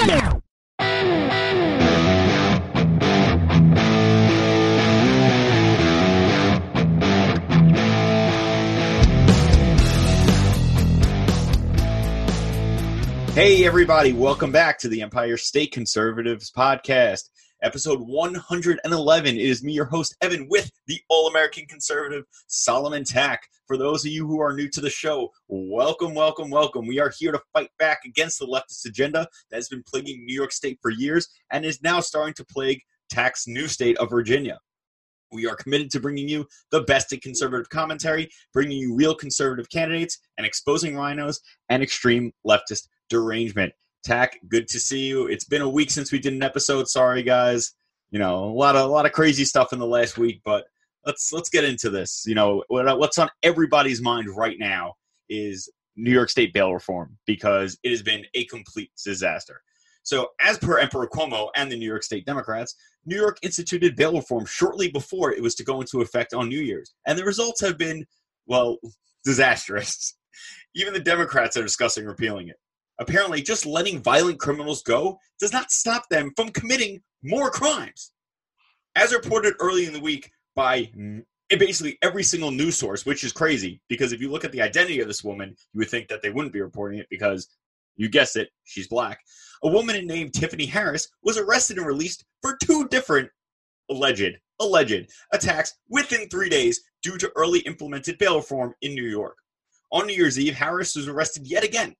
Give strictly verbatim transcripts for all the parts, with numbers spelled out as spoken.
Hey everybody, welcome back to the Empire State Conservatives Podcast, episode one hundred eleven. It is me, your host, Evan, with the All-American Conservative, Solomon Tack. For those of you who are new to the show, welcome, welcome, welcome. We are here to fight back against the leftist agenda that has been plaguing New York State for years and is now starting to plague Tack's new state of Virginia. We are committed to bringing you the best in conservative commentary, bringing you real conservative candidates, and exposing rhinos and extreme leftist derangement. Tack, good to see you. It's been a week since we did an episode. Sorry, guys. You know, a lot of a lot of crazy stuff in the last week, but let's let's get into this. You know, what, what's on everybody's mind right now is New York State bail reform, because it has been a complete disaster. So, as per Emperor Cuomo and the New York State Democrats, New York instituted bail reform shortly before it was to go into effect on New Year's, and the results have been, well, disastrous. Even the Democrats are discussing repealing it. Apparently, just letting violent criminals go does not stop them from committing more crimes. As reported early in the week by basically every single news source, which is crazy, because if you look at the identity of this woman, you would think that they wouldn't be reporting it because, you guessed it, she's black. A woman named Tiffany Harris was arrested and released for two different alleged, alleged attacks within three days due to early implemented bail reform in New York. On New Year's Eve, Harris was arrested yet again.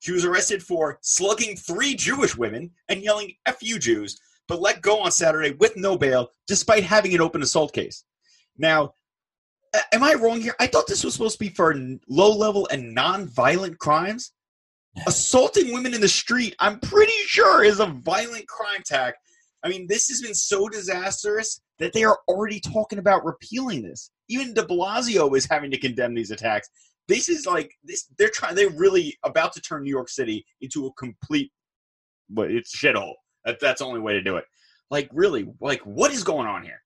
She was arrested for slugging three Jewish women and yelling "F you Jews," but let go on Saturday with no bail, despite having an open assault case. Now, am I wrong here? I thought this was supposed to be for low-level and non-violent crimes. Assaulting women in the street, I'm pretty sure, is a violent crime, Tack. I mean, this has been so disastrous that they are already talking about repealing this. Even de Blasio is having to condemn these attacks. This is like this. They're trying. They're really about to turn New York City into a complete, but it's shithole. That, that's the only way to do it. Like, really, like, what is going on here?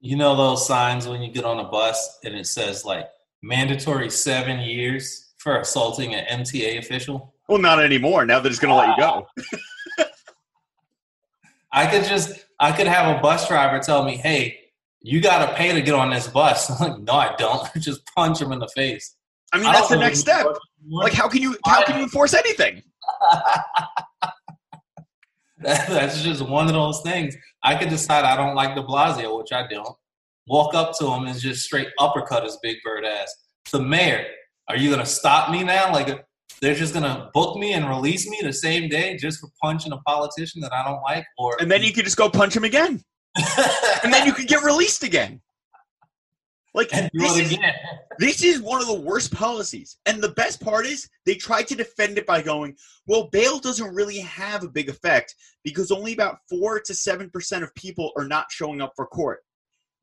You know those signs when you get on a bus and it says like mandatory seven years for assaulting an M T A official? Well, not anymore. Now they're just going to wow. let you go. I could just, I could have a bus driver tell me, "Hey, you got to pay to get on this bus." I'm like, "No, I don't." I just punch him in the face. I mean, that's the next step. Like, how can you how can you enforce anything? That's just one of those things. I could decide I don't like de Blasio, which I don't. Walk up to him and just straight uppercut his big bird ass. The mayor, are you going to stop me now? Like, they're just going to book me and release me the same day just for punching a politician that I don't like? Or And then you could just go punch him again. And then you could get released again. Like, this is, this is one of the worst policies. And the best part is they tried to defend it by going, well, bail doesn't really have a big effect because only about four to seven percent of people are not showing up for court.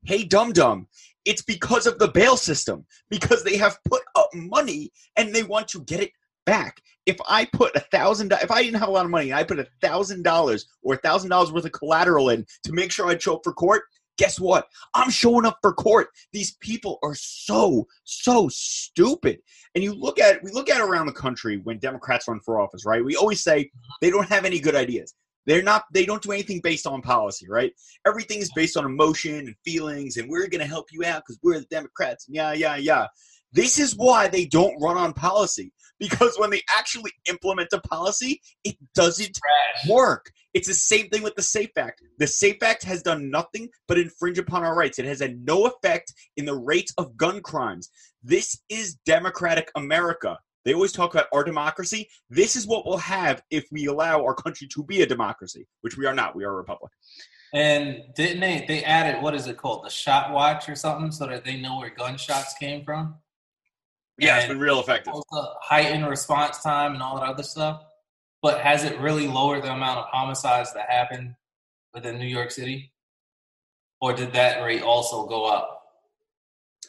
Hey, dum-dum, it's because of the bail system, because they have put up money and they want to get it back. If I put a thousand, if I didn't have a lot of money, and I put a thousand dollars or a thousand dollars worth of collateral in to make sure I'd show up for court, guess what? I'm showing up for court. These people are so, so stupid. And you look at, we look at around the country when Democrats run for office, right? We always say they don't have any good ideas. They're not, they don't do anything based on policy, right? Everything is based on emotion and feelings, and we're going to help you out because we're the Democrats. Yeah, yeah, yeah. This is why they don't run on policy, because when they actually implement a policy, it doesn't work. It's the same thing with the SAFE Act. The SAFE Act has done nothing but infringe upon our rights. It has had no effect in the rates of gun crimes. This is democratic America. They always talk about our democracy. This is what we'll have if we allow our country to be a democracy, which we are not. We are a republic. And didn't they, they added, what is it called, the shot watch or something, so that they know where gunshots came from? Yeah, it's been real effective. Heightened response time and all that other stuff. But has it really lowered the amount of homicides that happen within New York City? Or did that rate also go up?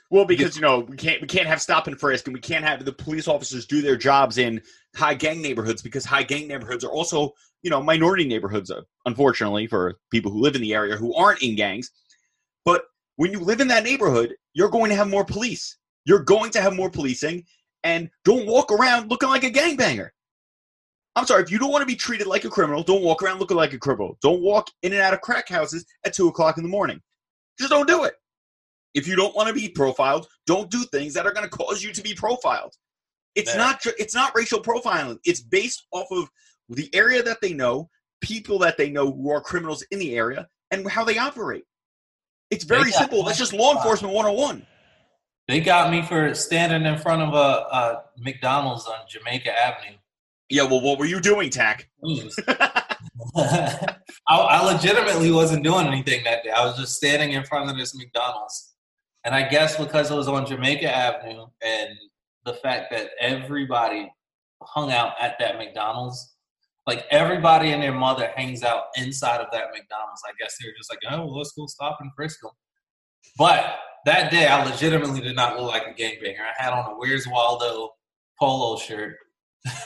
Well, because, you know, we can't we can't have stop and frisk, and we can't have the police officers do their jobs in high gang neighborhoods, because high gang neighborhoods are also, you know, minority neighborhoods, unfortunately, for people who live in the area who aren't in gangs. But when you live in that neighborhood, you're going to have more police. You're going to have more policing, and don't walk around looking like a gangbanger. I'm sorry, if you don't want to be treated like a criminal, don't walk around looking like a criminal. Don't walk in and out of crack houses at two o'clock in the morning. Just don't do it. If you don't want to be profiled, don't do things that are going to cause you to be profiled. It's not, it's not racial profiling. It's based off of the area that they know, people that they know who are criminals in the area, and how they operate. It's very simple. It's just law enforcement one oh one. They got me for standing in front of a, a McDonald's on Jamaica Avenue. Yeah, well, what were you doing, Tack? I, I legitimately wasn't doing anything that day. I was just standing in front of this McDonald's. And I guess because it was on Jamaica Avenue and the fact that everybody hung out at that McDonald's, like everybody and their mother hangs out inside of that McDonald's. I guess they were just like, oh, well, let's go stop in Frisco. But that day, I legitimately did not look like a gangbanger. I had on a Where's Waldo polo shirt.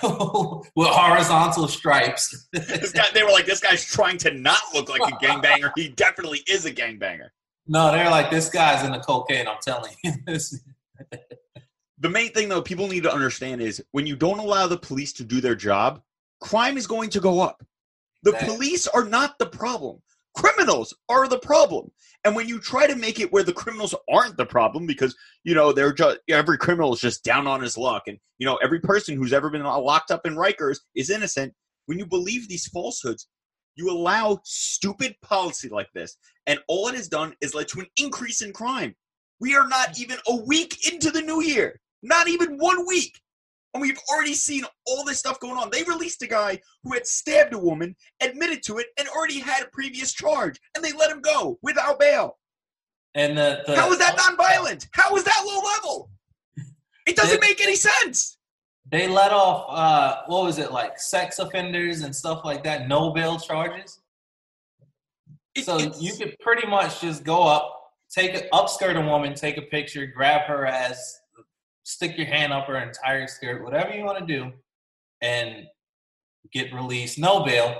With horizontal stripes. This guy, they were like, this guy's trying to not look like a gangbanger. He definitely is a gangbanger. No, they're like, this guy's in the cocaine, I'm telling you. The main thing, though, people need to understand is when you don't allow the police to do their job, crime is going to go up. The exactly. police are not the problem. Criminals are the problem. And when you try to make it where the criminals aren't the problem, because, you know, they're just, every criminal is just down on his luck. And, you know, every person who's ever been locked up in Rikers is innocent. When you believe these falsehoods, you allow stupid policy like this. And all it has done is led to an increase in crime. We are not even a week into the new year. Not even one week. And we've already seen all this stuff going on. They released a guy who had stabbed a woman, admitted to it, and already had a previous charge. And they let him go without bail. And the, the, How is that nonviolent? How is that low level? It doesn't they, make any sense. They let off, uh, what was it, like sex offenders and stuff like that, no bail charges? It, so you could pretty much just go up, take an upskirt a woman, take a picture, grab her ass, stick your hand up her entire skirt, whatever you want to do, and get released. No bail.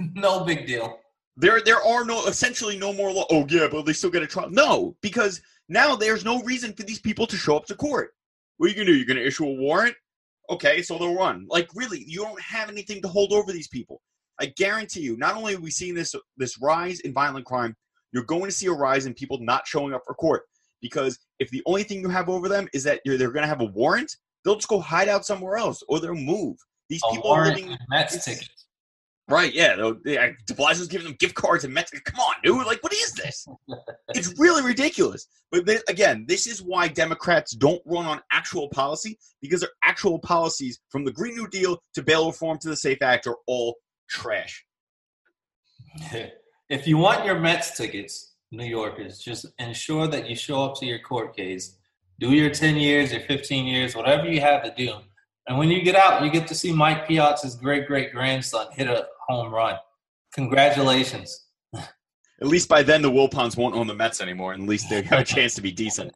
No big deal. There there are no essentially no more law. Oh, yeah, but they still get a trial. No, because now there's no reason for these people to show up to court. What are you going to do? You're going to issue a warrant? Okay, so they'll run. Like, really, you don't have anything to hold over these people. I guarantee you, not only are we seeing this this rise in violent crime, you're going to see a rise in people not showing up for court. Because if the only thing you have over them is that you're, they're going to have a warrant, they'll just go hide out somewhere else, or they'll move. These a people are living. Mets tickets. Right? Yeah. yeah DeBlasio's giving them gift cards and Mets. Come on, dude! Like, what is this? It's really ridiculous. But they, again, this is why Democrats don't run on actual policy, because their actual policies, from the Green New Deal to bail reform to the SAFE Act, are all trash. If you want your Mets tickets, New Yorkers, just ensure that you show up to your court case, do your ten years, your fifteen years, whatever you have to do. And when you get out, you get to see Mike Piazza's great-great-grandson hit a home run. Congratulations. At least by then, the Wilpons won't own the Mets anymore. And at least they have a chance to be decent.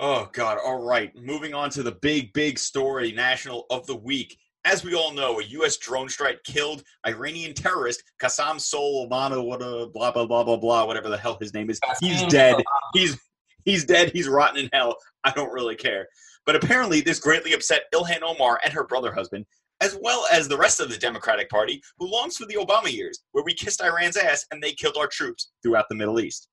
Oh, God. All right. Moving on to the big, big story, national of the week. As we all know, a U S drone strike killed Iranian terrorist Qasem Soleimani, what a blah, blah, blah, blah, blah, whatever the hell his name is. He's dead. He's he's dead. He's rotten in hell. I don't really care. But apparently this greatly upset Ilhan Omar and her brother husband, as well as the rest of the Democratic Party, who longs for the Obama years, where we kissed Iran's ass and they killed our troops throughout the Middle East.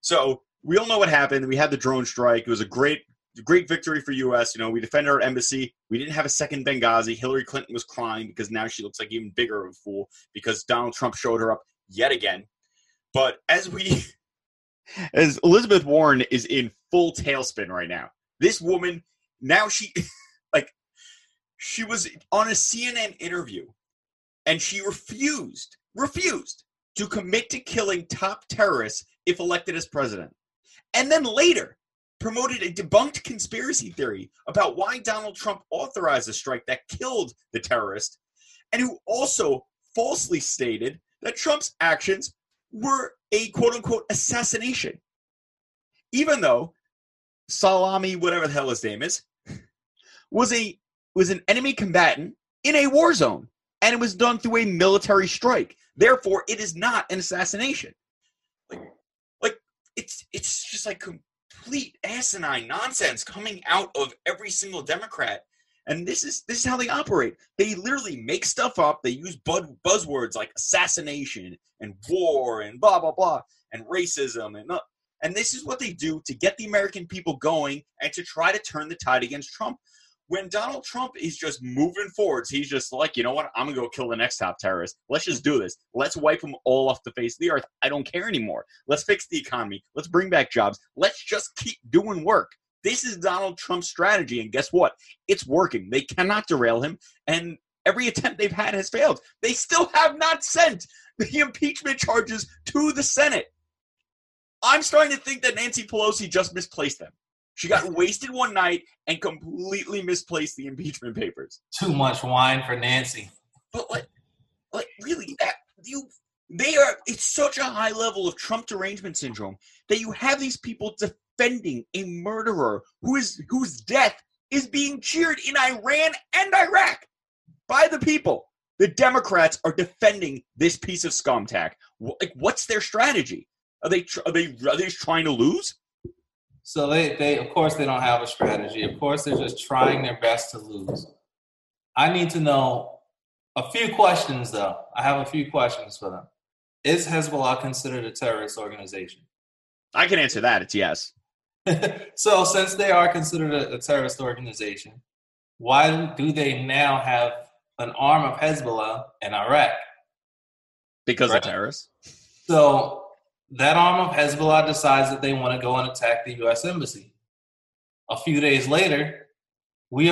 So we all know what happened. We had the drone strike. It was a great Great victory for U S You know, we defended our embassy. We didn't have a second Benghazi. Hillary Clinton was crying because now she looks like even bigger of a fool because Donald Trump showed her up yet again. But as we, as Elizabeth Warren is in full tailspin right now. This woman, now she, like, she was on a C N N interview and she refused, refused to commit to killing top terrorists if elected as president. And then later promoted a debunked conspiracy theory about why Donald Trump authorized a strike that killed the terrorist, and who also falsely stated that Trump's actions were a quote-unquote assassination, even though Salami, whatever the hell his name is, was a was an enemy combatant in a war zone, and it was done through a military strike. Therefore, it is not an assassination. Like, like it's it's just like complete asinine nonsense coming out of every single Democrat. And this is this is how they operate. They literally make stuff up. They use bud, buzzwords like assassination and war and blah, blah, blah, and racism. And, uh, and this is what they do to get the American people going and to try to turn the tide against Trump. When Donald Trump is just moving forwards, he's just like, you know what? I'm going to go kill the next top terrorist. Let's just do this. Let's wipe them all off the face of the earth. I don't care anymore. Let's fix the economy. Let's bring back jobs. Let's just keep doing work. This is Donald Trump's strategy. And guess what? It's working. They cannot derail him. And every attempt they've had has failed. They still have not sent the impeachment charges to the Senate. I'm starting to think that Nancy Pelosi just misplaced them. She got wasted one night and completely misplaced the impeachment papers. Too much wine for Nancy. But like, like really, that, you they are. It's such a high level of Trump derangement syndrome that you have these people defending a murderer who is whose death is being cheered in Iran and Iraq by the people. The Democrats are defending this piece of scumtack. Like, what's their strategy? Are they are they are they trying to lose? So they, they, of course, they don't have a strategy. Of course, they're just trying their best to lose. I need to know a few questions, though. I have a few questions for them. Is Hezbollah considered a terrorist organization? I can answer that. It's yes. So since they are considered a, a terrorist organization, why do they now have an arm of Hezbollah in Iraq? Because right? They're terrorists. So... that arm of Hezbollah decides that they want to go and attack the U S embassy. A few days later, we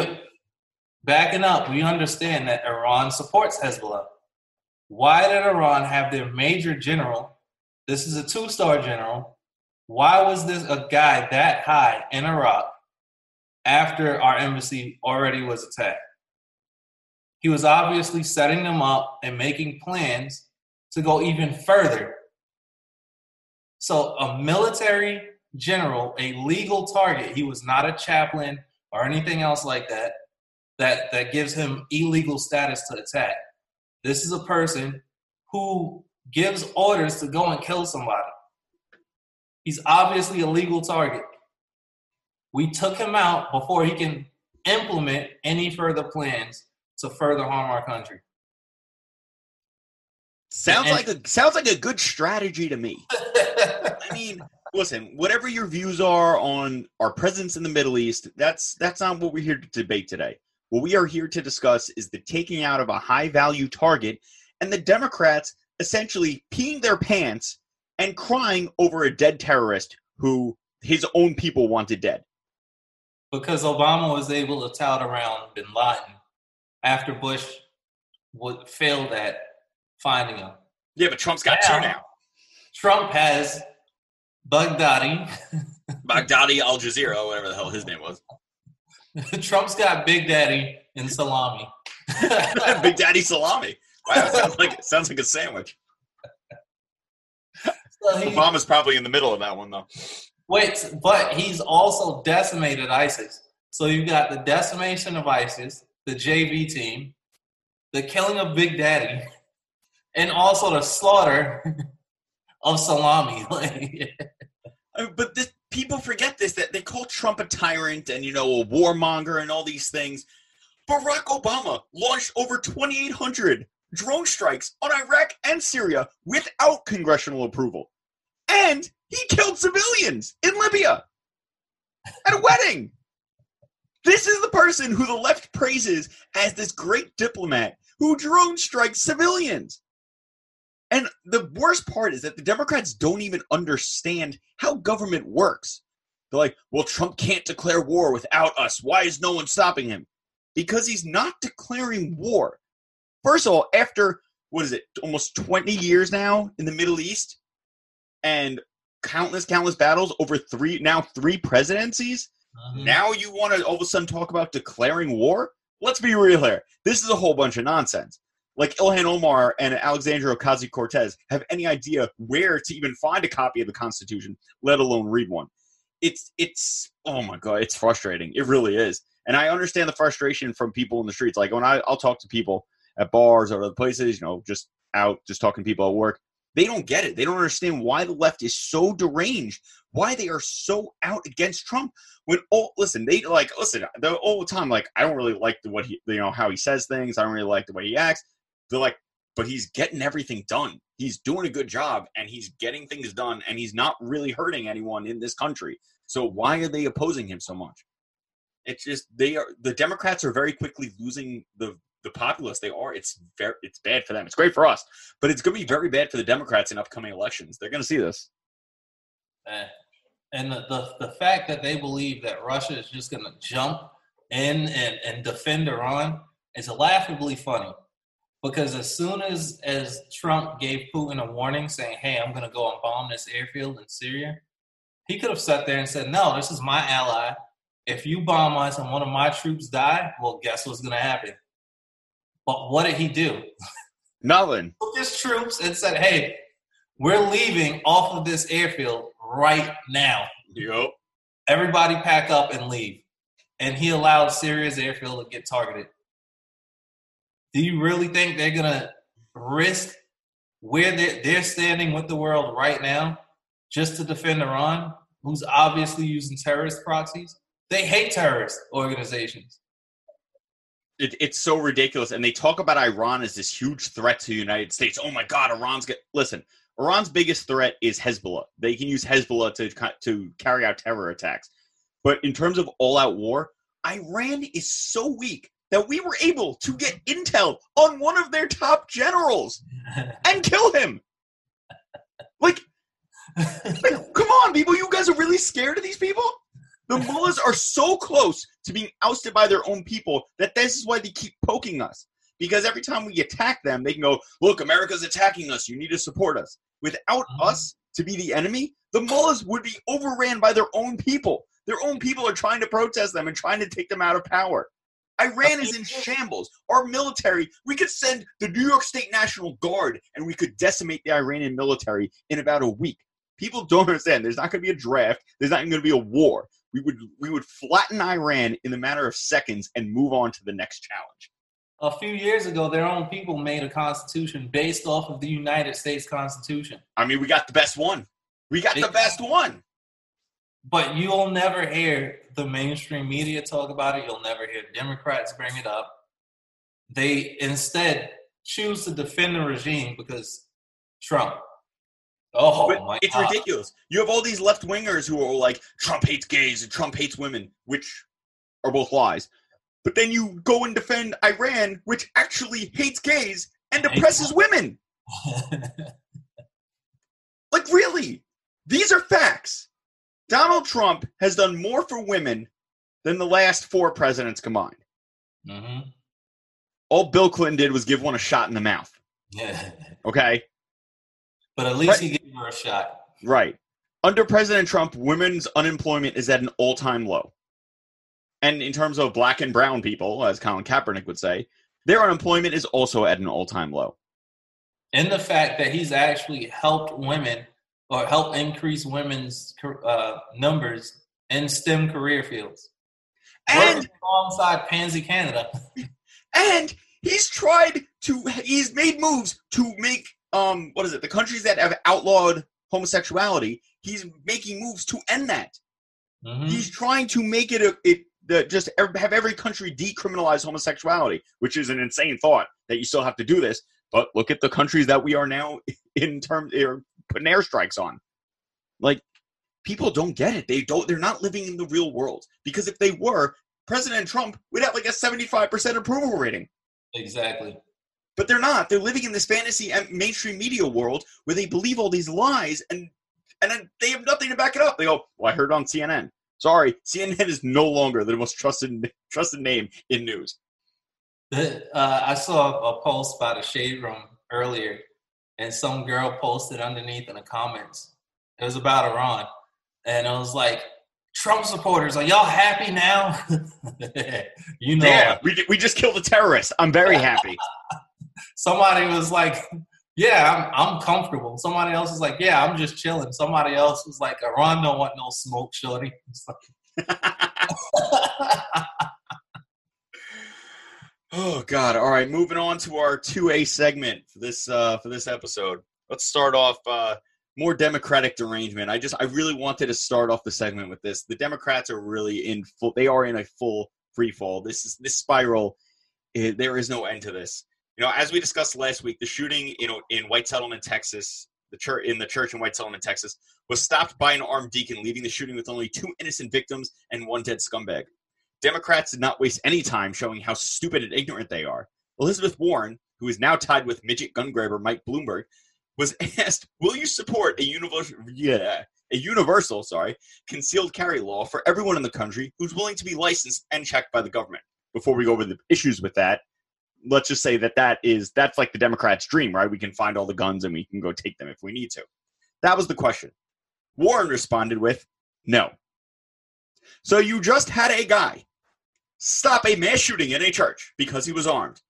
backing up, we understand that Iran supports Hezbollah. Why did Iran have their major general? This is a two-star general. Why was this a guy that high in Iraq after our embassy already was attacked? He was obviously setting them up and making plans to go even further. So a military general, a legal target, he was not a chaplain or anything else like that, that, that gives him illegal status to attack. This is a person who gives orders to go and kill somebody. He's obviously a legal target. We took him out before he can implement any further plans to further harm our country. Sounds and, like a sounds like a good strategy to me. I mean, listen, whatever your views are on our presence in the Middle East, that's that's not what we're here to debate today. What we are here to discuss is the taking out of a high-value target and the Democrats essentially peeing their pants and crying over a dead terrorist who his own people wanted dead. Because Obama was able to tout around bin Laden after Bush would fail that. Finding him. Yeah, but Trump's got now, two now. Trump has Baghdadi. Baghdadi Al Jazeera, whatever the hell his name was. Trump's got Big Daddy and Salami. Big Daddy Salami. Wow, sounds like, sounds like a sandwich. So he, Obama's probably in the middle of that one, though. Wait, but he's also decimated ISIS. So you've got the decimation of ISIS, the J V team, the killing of Big Daddy, and also the slaughter of Salami. But this, people forget this, that they call Trump a tyrant and, you know, a warmonger and all these things. Barack Obama launched over twenty-eight hundred drone strikes on Iraq and Syria without congressional approval. And he killed civilians in Libya at a wedding. This is the person who the left praises as this great diplomat who drone strikes civilians. And the worst part is that the Democrats don't even understand how government works. They're like, well, Trump can't declare war without us. Why is no one stopping him? Because he's not declaring war. First of all, after, what is it, almost twenty years now in the Middle East and countless, countless battles over three, now three presidencies, mm-hmm. Now you want to all of a sudden talk about declaring war? Let's be real here. This is a whole bunch of nonsense. Like Ilhan Omar and Alexandria Ocasio-Cortez have any idea where to even find a copy of the Constitution, let alone read one. It's, it's, oh my God, it's frustrating. It really is. And I understand the frustration from people in the streets. Like when I, I'll talk to people at bars or other places, you know, just out, just talking to people at work. They don't get it. They don't understand why the left is so deranged, why they are so out against Trump. When oh, listen, they like listen the old time like I don't really like the, what he you know how he says things. I don't really like the way he acts. They're like, but he's getting everything done. He's doing a good job, and he's getting things done, and he's not really hurting anyone in this country. So why are they opposing him so much? It's just they are the Democrats are very quickly losing the. The populace, they are. It's very, it's bad for them. It's great for us, but it's going to be very bad for the Democrats in upcoming elections. They're going to see this. And the, the, the fact that they believe that Russia is just going to jump in and, and defend Iran is laughably funny. Because as soon as, as Trump gave Putin a warning saying, hey, I'm going to go and bomb this airfield in Syria, he could have sat there and said, no, this is my ally. If you bomb us and one of my troops die, well, guess what's going to happen? But what did he do? Nothing. He took his troops and said, hey, we're leaving off of this airfield right now. Yep. Everybody pack up and leave. And he allowed Syria's airfield to get targeted. Do you really think they're going to risk where they're, they're standing with the world right now just to defend Iran, who's obviously using terrorist proxies? They hate terrorist organizations. It, it's so ridiculous. And they talk about Iran as this huge threat to the United States. Oh, my God, Iran's get listen, Iran's biggest threat is Hezbollah. They can use Hezbollah to, to carry out terror attacks. But in terms of all-out war, Iran is so weak that we were able to get intel on one of their top generals and kill him. Like, like, come on, people. You guys are really scared of these people? The mullahs are so close to being ousted by their own people that this is why they keep poking us. Because every time we attack them, they can go, look, America's attacking us. You need to support us. Without us to be the enemy, the mullahs would be overran by their own people. Their own people are trying to protest them and trying to take them out of power. Iran is in shambles. Our military, we could send the New York State National Guard and we could decimate the Iranian military in about a week. People don't understand. There's not going to be a draft. There's not even going to be a war. We would we would flatten Iran in a matter of seconds and move on to the next challenge. A few years ago, their own people made a constitution based off of the United States Constitution. I mean, we got the best one. We got the best one. But you'll never hear the mainstream media talk about it. You'll never hear Democrats bring it up. They instead choose to defend the regime because Trump. Oh, but my it's God. Ridiculous. You have all these left-wingers who are like, Trump hates gays and Trump hates women, which are both lies. But then you go and defend Iran, which actually hates gays and oppresses women. Like, really? These are facts. Donald Trump has done more for women than the last four presidents combined. Mm-hmm. All Bill Clinton did was give one a shot in the mouth. Yeah. Okay? But at least right. He gave her a shot. Right. Under President Trump, women's unemployment is at an all-time low. And in terms of black and brown people, as Colin Kaepernick would say, their unemployment is also at an all-time low. And the fact that he's actually helped women or helped increase women's uh, numbers in STEM career fields. And alongside Pansy Canada. And he's tried to, he's made moves to make Um, what is it? The countries that have outlawed homosexuality, he's making moves to end that. Mm-hmm. He's trying to make it a, it the, just have every country decriminalize homosexuality, which is an insane thought that you still have to do this. But look at the countries that we are now in terms are putting airstrikes on. Like people don't get it. They don't. They're not living in the real world because if they were, President Trump would have like a seventy-five percent approval rating. Exactly. But they're not. They're living in this fantasy and mainstream media world where they believe all these lies and and then they have nothing to back it up. They go, well, I heard it on C N N. Sorry, C N N is no longer the most trusted trusted name in news. The, uh, I saw a post by the Shade Room earlier, and some girl posted underneath in the comments. It was about Iran. And it was like, Trump supporters, are y'all happy now? You know. Yeah, we, we just killed a terrorist. I'm very happy. Somebody was like, yeah, I'm, I'm comfortable. Somebody else was like, yeah, I'm just chilling. Somebody else was like, Iran don't want no smoke, shorty. Like, oh, God. All right, moving on to our two A segment for this uh, for this episode. Let's start off uh, more Democratic derangement. I just I really wanted to start off the segment with this. The Democrats are really in full. They are in a full free fall. This is this spiral. It, there is no end to this. You know, as we discussed last week, the shooting in in White Settlement, Texas, the church in the church in White Settlement, Texas, was stopped by an armed deacon, leaving the shooting with only two innocent victims and one dead scumbag. Democrats did not waste any time showing how stupid and ignorant they are. Elizabeth Warren, who is now tied with midget gun grabber Mike Bloomberg, was asked, "Will you support a universal, yeah, a universal, sorry, concealed carry law for everyone in the country who's willing to be licensed and checked by the government?" Before we go over the issues with that, let's just say that that is that's like the Democrats' dream, right? We can find all the guns and we can go take them if we need to. That was the question. Warren responded with, "No." So you just had a guy stop a mass shooting in a church because he was armed,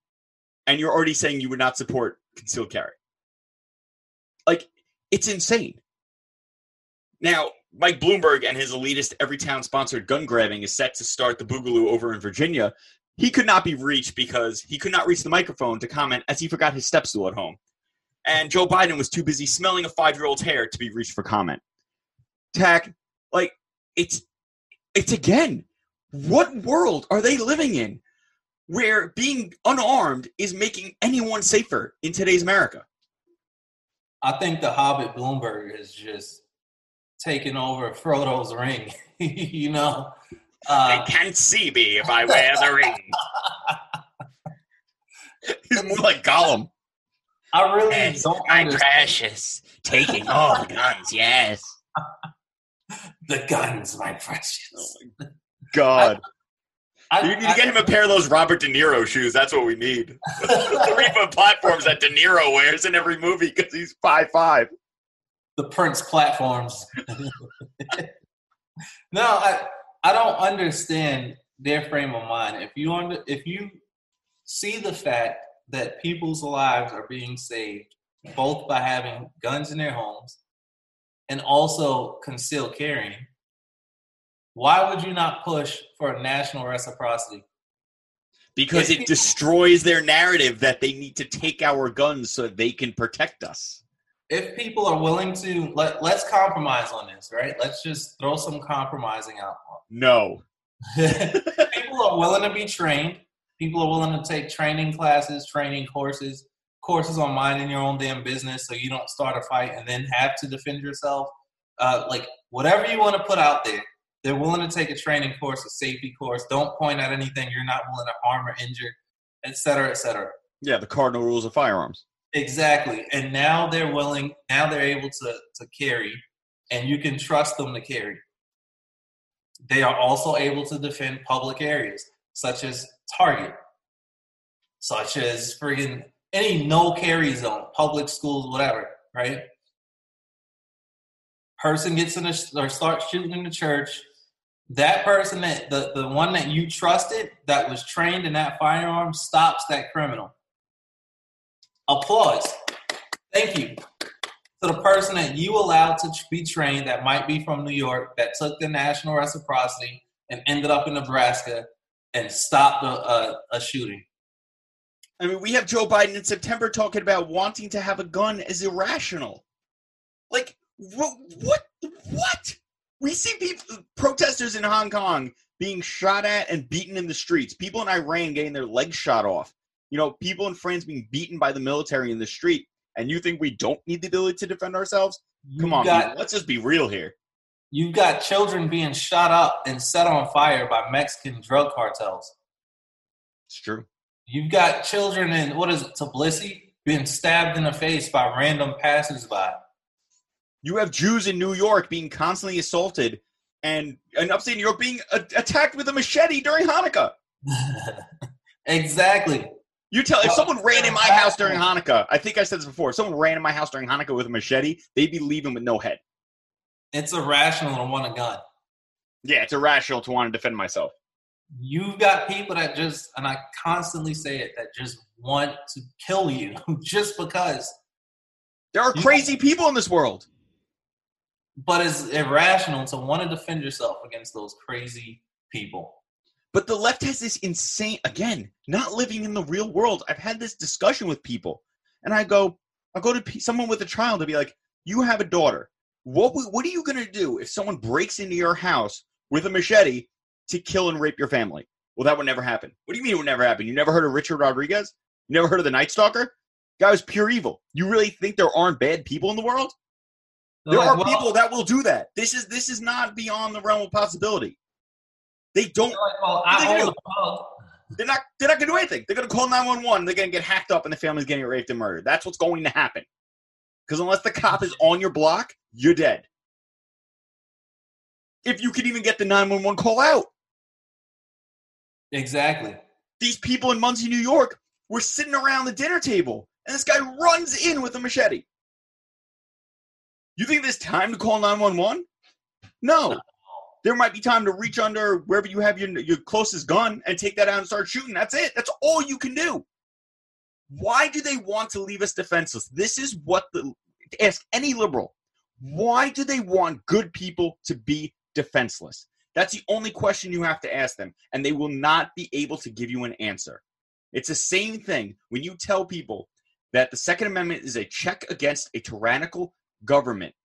and you're already saying you would not support concealed carry. Like, it's insane. Now, Mike Bloomberg and his elitist every-town-sponsored gun-grabbing is set to start the boogaloo over in Virginia. He could not be reached because he could not reach the microphone to comment as he forgot his step stool at home. And Joe Biden was too busy smelling a five-year-old's hair to be reached for comment. Tack, like, it's... It's again, what world are they living in where being unarmed is making anyone safer in today's America? I think the Hobbit Bloomberg is just taking over Frodo's ring, you know? Uh, they can't see me if I wear the ring. He's more like Gollum. I really yes, don't I'm understand. Precious, taking all the guns, yes. The guns, my precious. Oh my God. I, I, you need to I, get him a pair of those Robert De Niro shoes. That's what we need. The three-foot platforms that De Niro wears in every movie because he's five foot five. The Prince platforms. No, I I don't understand their frame of mind. If you under, if you see the fact that people's lives are being saved both by having guns in their homes and also concealed carrying, why would you not push for national reciprocity? Because it destroys their narrative that they need to take our guns so they can protect us. If people are willing to, let, let's compromise on this, right? Let's just throw some compromising out. No. People are willing to be trained. People are willing to take training classes, training courses. Courses on minding your own damn business so you don't start a fight and then have to defend yourself. Uh, like, whatever you want to put out there, they're willing to take a training course, a safety course. Don't point at anything you're not willing to harm or injure, et cetera, et cetera. Yeah, the cardinal rules of firearms. Exactly. And now they're willing, now they're able to, to carry, and you can trust them to carry. They are also able to defend public areas, such as Target, such as friggin' any no-carry zone, public schools, whatever, right? Person gets in a, or starts shooting in the church. That person, that the, the one that you trusted, that was trained in that firearm, stops that criminal. Applause. Thank you. To the person that you allowed to be trained that might be from New York, that took the national reciprocity and ended up in Nebraska and stopped a, a, a shooting. I mean, we have Joe Biden in September talking about wanting to have a gun as irrational. Like, wh- what? What? We see people, protesters in Hong Kong being shot at and beaten in the streets. People in Iran getting their legs shot off. You know, people in France being beaten by the military in the street. And you think we don't need the ability to defend ourselves? You've Come on, got, man, let's just be real here. You've got children being shot up and set on fire by Mexican drug cartels. It's true. You've got children in, what is it, Tbilisi, being stabbed in the face by random passersby. You have Jews in New York being constantly assaulted and, and upstate New York being a- attacked with a machete during Hanukkah. Exactly. You tell If well, someone ran in my house during Hanukkah, I think I said this before, if someone ran in my house during Hanukkah with a machete, they'd be leaving with no head. It's irrational to want a gun. Yeah, it's irrational to want to defend myself. You've got people that just, and I constantly say it, that just want to kill you just because. There are crazy you, people in this world. But it's irrational to want to defend yourself against those crazy people. But the left has this insane, again, not living in the real world. I've had this discussion with people, and I go, I'll go to someone with a child and be like, you have a daughter. What what are you going to do if someone breaks into your house with a machete to kill and rape your family? Well, that would never happen. What do you mean it would never happen? You never heard of Richard Rodriguez? You never heard of the Night Stalker? Guy was pure evil. You really think there aren't bad people in the world? There are people that will do that. This is this is not beyond the realm of possibility. They don't. They're not. They're not going to do anything. They're going to call nine one one. They're going to get hacked up, and the family's getting raped and murdered. That's what's going to happen. Because unless the cop is on your block, you're dead. If you could even get the nine one one call out. Exactly. These people in Muncie, New York, were sitting around the dinner table, and this guy runs in with a machete. You think there's time to call nine one one? No. no. There might be time to reach under wherever you have your, your closest gun and take that out and start shooting. That's it. That's all you can do. Why do they want to leave us defenseless? This is what the – ask any liberal. Why do they want good people to be defenseless? That's the only question you have to ask them, and they will not be able to give you an answer. It's the same thing when you tell people that the Second Amendment is a check against a tyrannical government.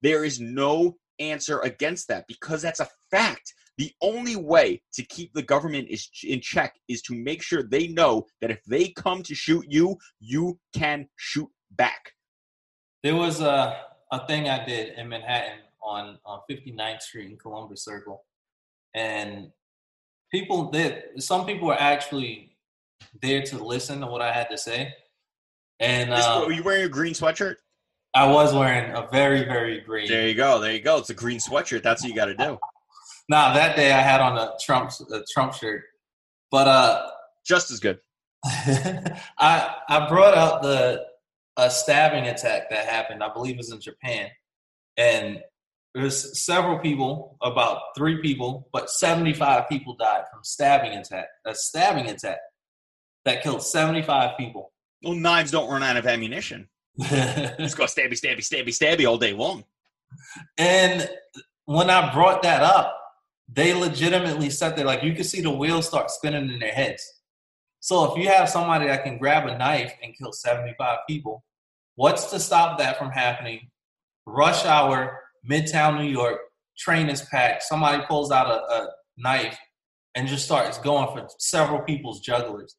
There is no answer against that because that's a fact. The only way to keep the government is in check is to make sure they know that if they come to shoot you, you can shoot back. There was a, a thing I did in Manhattan on, on fifty-ninth Street in Columbus Circle. And people did. Some people were actually there to listen to what I had to say. And uh, were you wearing a green sweatshirt? I was wearing a very, very green. There you go. There you go. It's a green sweatshirt. That's what you got to do. Nah, that day I had on a Trump a Trump shirt, but uh, just as good. I I brought up the a stabbing attack that happened. I believe it was in Japan, and there's several people, about three people, but seventy-five people died from stabbing attack. A stabbing attack that killed seventy-five people. Well, knives don't run out of ammunition. Just go stabby, stabby, stabby, stabby all day long. And when I brought that up, they legitimately sat there, like you could see the wheels start spinning in their heads. So if you have somebody that can grab a knife and kill seventy-five people, what's to stop that from happening? Rush hour, Midtown New York, train is packed. Somebody pulls out a, a knife and just starts going for several people's jugglers.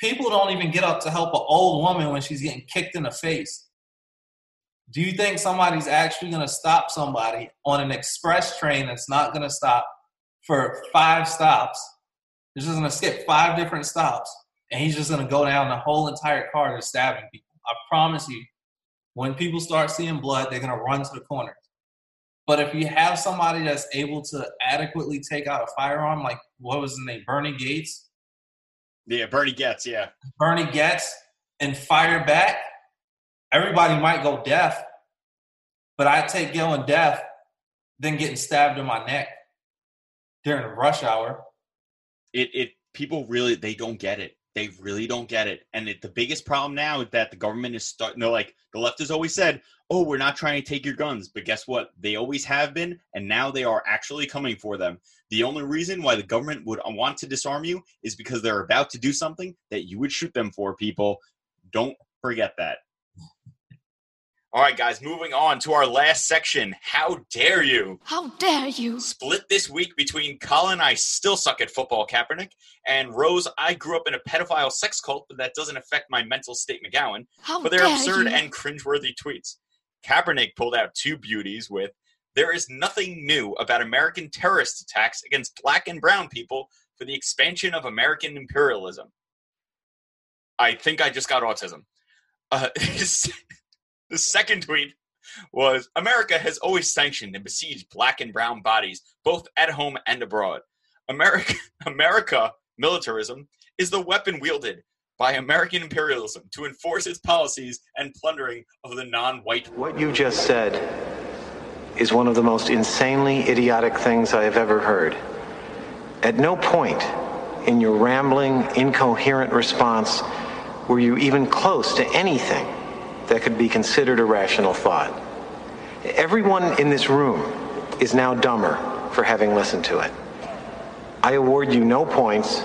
People don't even get up to help an old woman when she's getting kicked in the face. Do you think somebody's actually going to stop somebody on an express train that's not going to stop for five stops? They're just going to skip five different stops, and he's just going to go down the whole entire car and stabbing people. I promise you, when people start seeing blood, they're going to run to the corners. But if you have somebody that's able to adequately take out a firearm, like what was his name, Bernie Gates? Yeah, Bernie Getz, yeah. Bernie Getz and fire back. Everybody might go deaf, but I take going deaf than getting stabbed in my neck during rush hour. It it people really, they don't get it. They really don't get it. And it, the biggest problem now is that the government is starting to, like, the left has always said, oh, we're not trying to take your guns. But guess what? They always have been, and now they are actually coming for them. The only reason why the government would want to disarm you is because they're about to do something that you would shoot them for, people. Don't forget that. All right, guys, moving on to our last section. How dare you? How dare you? Split this week between Colin, I still suck at football, Kaepernick, and Rose, I grew up in a pedophile sex cult, but that doesn't affect my mental state, McGowan, How for their absurd you? and cringeworthy tweets. Kaepernick pulled out two beauties with, there is nothing new about American terrorist attacks against black and brown people for the expansion of American imperialism. I think I just got autism. Uh, The second tweet was, America has always sanctioned and besieged black and brown bodies, both at home and abroad. America, America militarism is the weapon wielded by American imperialism to enforce its policies and plundering of the non-white. What you just said is one of the most insanely idiotic things I have ever heard. At no point in your rambling, incoherent response were you even close to anything that could be considered a rational thought. Everyone in this room is now dumber for having listened to it. I award you no points,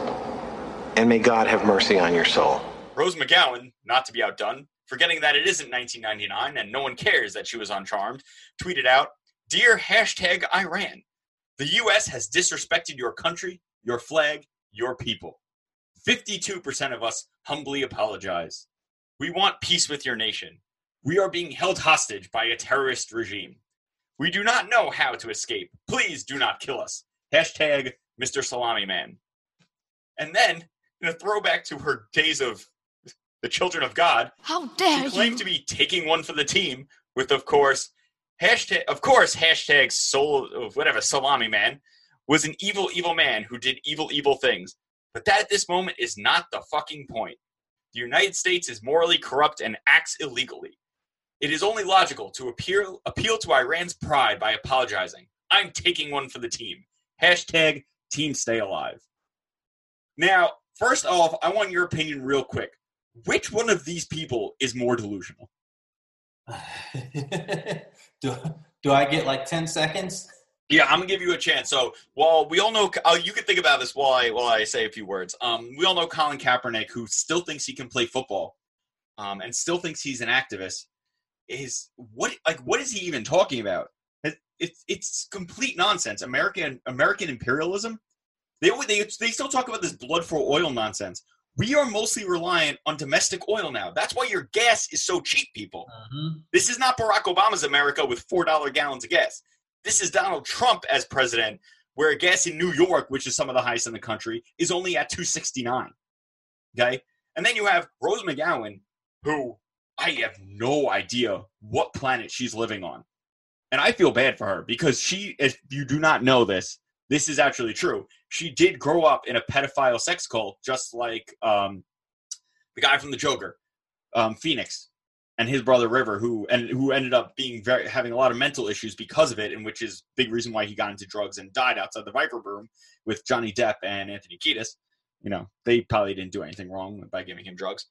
and may God have mercy on your soul. Rose McGowan, not to be outdone, forgetting that it isn't nineteen ninety-nine and no one cares that she was on Charmed, tweeted out, "Dear hashtag Iran, the U S has disrespected your country, your flag, your people. fifty-two percent of us humbly apologize. We want peace with your nation. We are being held hostage by a terrorist regime. We do not know how to escape. Please do not kill us. Hashtag Mister Salami Man." And then, in a throwback to her days of the children of God, how dare she claimed you? to be taking one for the team with, of course, hashtag, of course, hashtag soul of whatever, Salami Man was an evil, evil man who did evil, evil things. But that at this moment is not the fucking point. The United States is morally corrupt and acts illegally. It is only logical to appeal, appeal to Iran's pride by apologizing. I'm taking one for the team. Hashtag team stay alive. Now, first off, I want your opinion real quick. Which one of these people is more delusional? do, do I get like ten seconds? Yeah, I'm gonna give you a chance. So, while we all know, uh, you can think about this while I while I say a few words. Um, we all know Colin Kaepernick, who still thinks he can play football, um, and still thinks he's an activist. Is what like what is he even talking about? It, it, it's complete nonsense. American American imperialism. They they they still talk about this blood for oil nonsense. We are mostly reliant on domestic oil now. That's why your gas is so cheap, people. Mm-hmm. This is not Barack Obama's America with four dollar gallons of gas. This is Donald Trump as president, where gas in New York, which is some of the highest in the country, is only at two sixty-nine. Okay? And then you have Rose McGowan, who I have no idea what planet she's living on. And I feel bad for her because she, if you do not know this, this is actually true. She did grow up in a pedophile sex cult, just like um, the guy from the Joker, um, Phoenix. And his brother River, who and who ended up being very having a lot of mental issues because of it, and which is a big reason why he got into drugs and died outside the Viper Room with Johnny Depp and Anthony Kiedis. You know, they probably didn't do anything wrong by giving him drugs.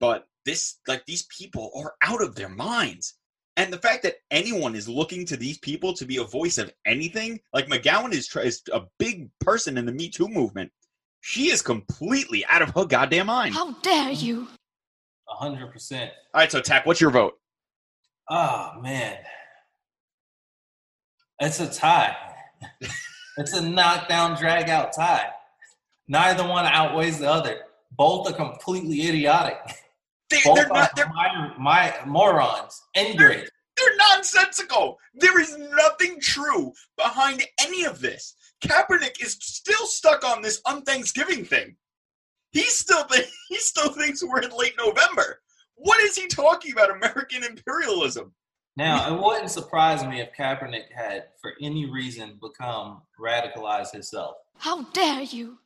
But this, like, these people are out of their minds. And the fact that anyone is looking to these people to be a voice of anything, like McGowan is, is a big person in the Me Too movement. She is completely out of her goddamn mind. How dare you! one hundred percent. All right, so, Tack, what's your vote? Oh, man. It's a tie. It's a knockdown, drag-out tie. Neither one outweighs the other. Both are completely idiotic. They, Both they're are not, they're, my, my morons. Ingrates. They're, they're nonsensical. There is nothing true behind any of this. Kaepernick is still stuck on this un-Thanksgiving thing. He still th- he still thinks we're in late November. What is he talking about? American imperialism. Now, it wouldn't surprise me if Kaepernick had, for any reason, become radicalized himself. How dare you?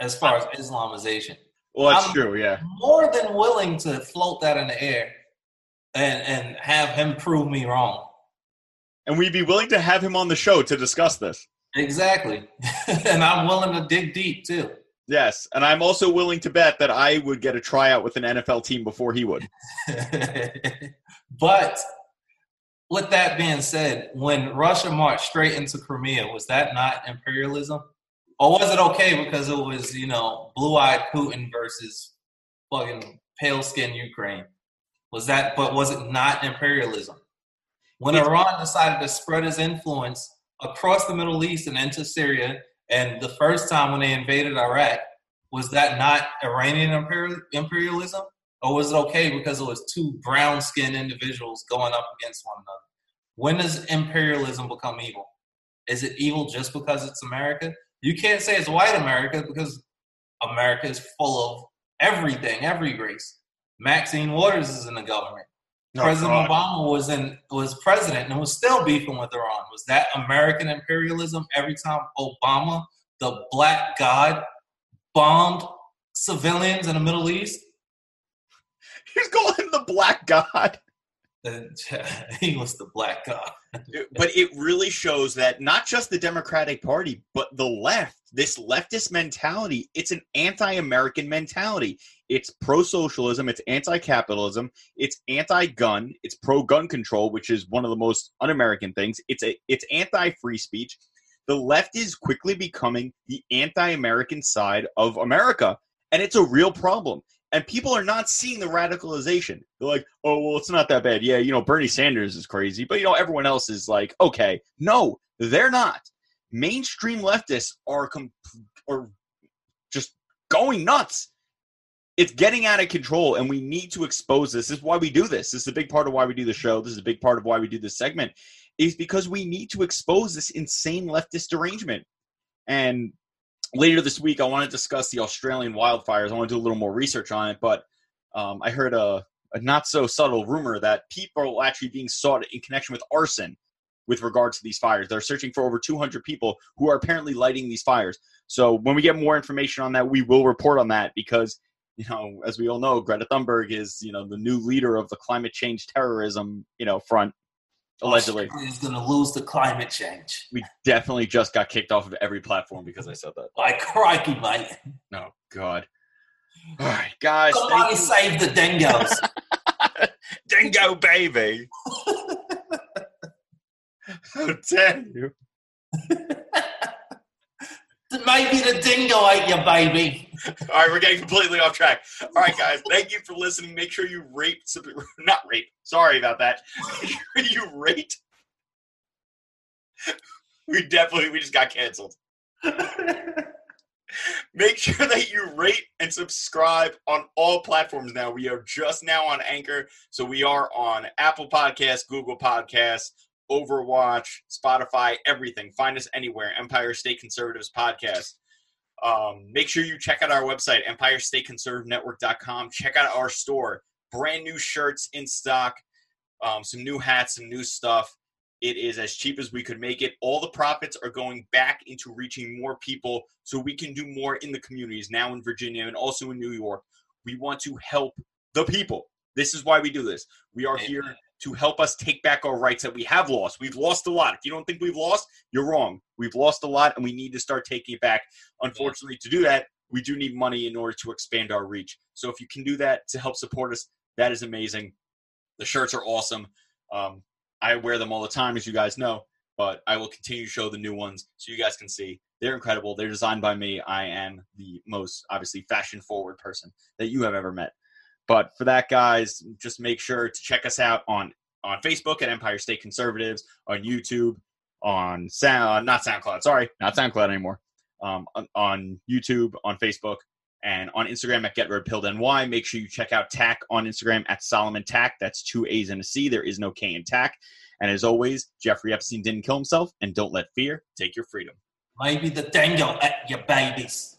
As far as Islamization. Well, that's I'm true, yeah. More than willing to float that in the air and, and have him prove me wrong. And we'd be willing to have him on the show to discuss this. Exactly. And I'm willing to dig deep, too. Yes, and I'm also willing to bet that I would get a tryout with an N F L team before he would. But with that being said, when Russia marched straight into Crimea, was that not imperialism? Or was it okay because it was, you know, blue-eyed Putin versus fucking pale-skinned Ukraine? Was that, but was it not imperialism? When it's- Iran decided to spread its influence across the Middle East and into Syria, and the first time when they invaded Iraq, was that not Iranian imperialism? Or was it okay because it was two brown-skinned individuals going up against one another? When does imperialism become evil? Is it evil just because it's America? You can't say it's white America because America is full of everything, every race. Maxine Waters is in the government. Oh, President God. Obama was in was president and was still beefing with Iran. Was that American imperialism? Every time Obama, the black god, bombed civilians in the Middle East? He's calling him the black god. He was the black god. But it really shows that not just the Democratic Party, but the left, this leftist mentality, it's an anti-American mentality. It's pro-socialism, it's anti-capitalism, it's anti-gun, it's pro-gun control, which is one of the most un-American things. It's a, it's anti-free speech. The left is quickly becoming the anti-American side of America, and it's a real problem. And people are not seeing the radicalization. They're like, oh, well, it's not that bad. Yeah, you know, Bernie Sanders is crazy. But, you know, everyone else is like, okay. No, they're not. Mainstream leftists are, com- are just going nuts. It's getting out of control, and we need to expose this. This is why we do this. This is a big part of why we do the show. This is a big part of why we do this segment, is because we need to expose this insane leftist derangement. And later this week, I want to discuss the Australian wildfires. I want to do a little more research on it, but um, I heard a, a not-so-subtle rumor that people are actually being sought in connection with arson with regard to these fires. They're searching for over two hundred people who are apparently lighting these fires. So when we get more information on that, we will report on that because, you know, as we all know, Greta Thunberg is, you know, the new leader of the climate change terrorism, you know, front. Allegedly. Australia's going to lose the climate change. We definitely just got kicked off of every platform because I said that. Like, crikey, mate. Oh, God. All right, guys. Somebody save the dingoes. Dingo baby. How dare you. Maybe the dingo ate your baby. All right, we're getting completely off track. All right, guys, thank you for listening. Make sure you rate, not rate, sorry about that. Make sure you rate. We definitely, we just got canceled. Make sure that you rate and subscribe on all platforms now. We are just now on Anchor, so we are on Apple Podcasts, Google Podcasts, Overwatch, Spotify, everything. Find us anywhere. Empire State Conservatives Podcast. Um, make sure you check out our website, empire state conservative network dot com. Check out our store. Brand new shirts in stock, um, some new hats, some new stuff. It is as cheap as we could make it. All the profits are going back into reaching more people so we can do more in the communities, now in Virginia and also in New York. We want to help the people. This is why we do this. We are here to help us take back our rights that we have lost. We've lost a lot. If you don't think we've lost, you're wrong. We've lost a lot, and we need to start taking it back. Unfortunately, to do that, we do need money in order to expand our reach. So if you can do that to help support us, that is amazing. The shirts are awesome. Um, I wear them all the time, as you guys know, but I will continue to show the new ones so you guys can see. They're incredible. They're designed by me. I am the most, obviously, fashion-forward person that you have ever met. But for that, guys, just make sure to check us out on, on Facebook at Empire State Conservatives, on YouTube, on Sound, not SoundCloud, sorry, not SoundCloud anymore, um, on, on YouTube, on Facebook, and on Instagram at Get Red Pilled N Y. Make sure you check out Tack on Instagram at Solomon Tack. That's two A's and a C. There is no K in Tack. And as always, Jeffrey Epstein didn't kill himself, and don't let fear take your freedom. Maybe the dangle at your babies.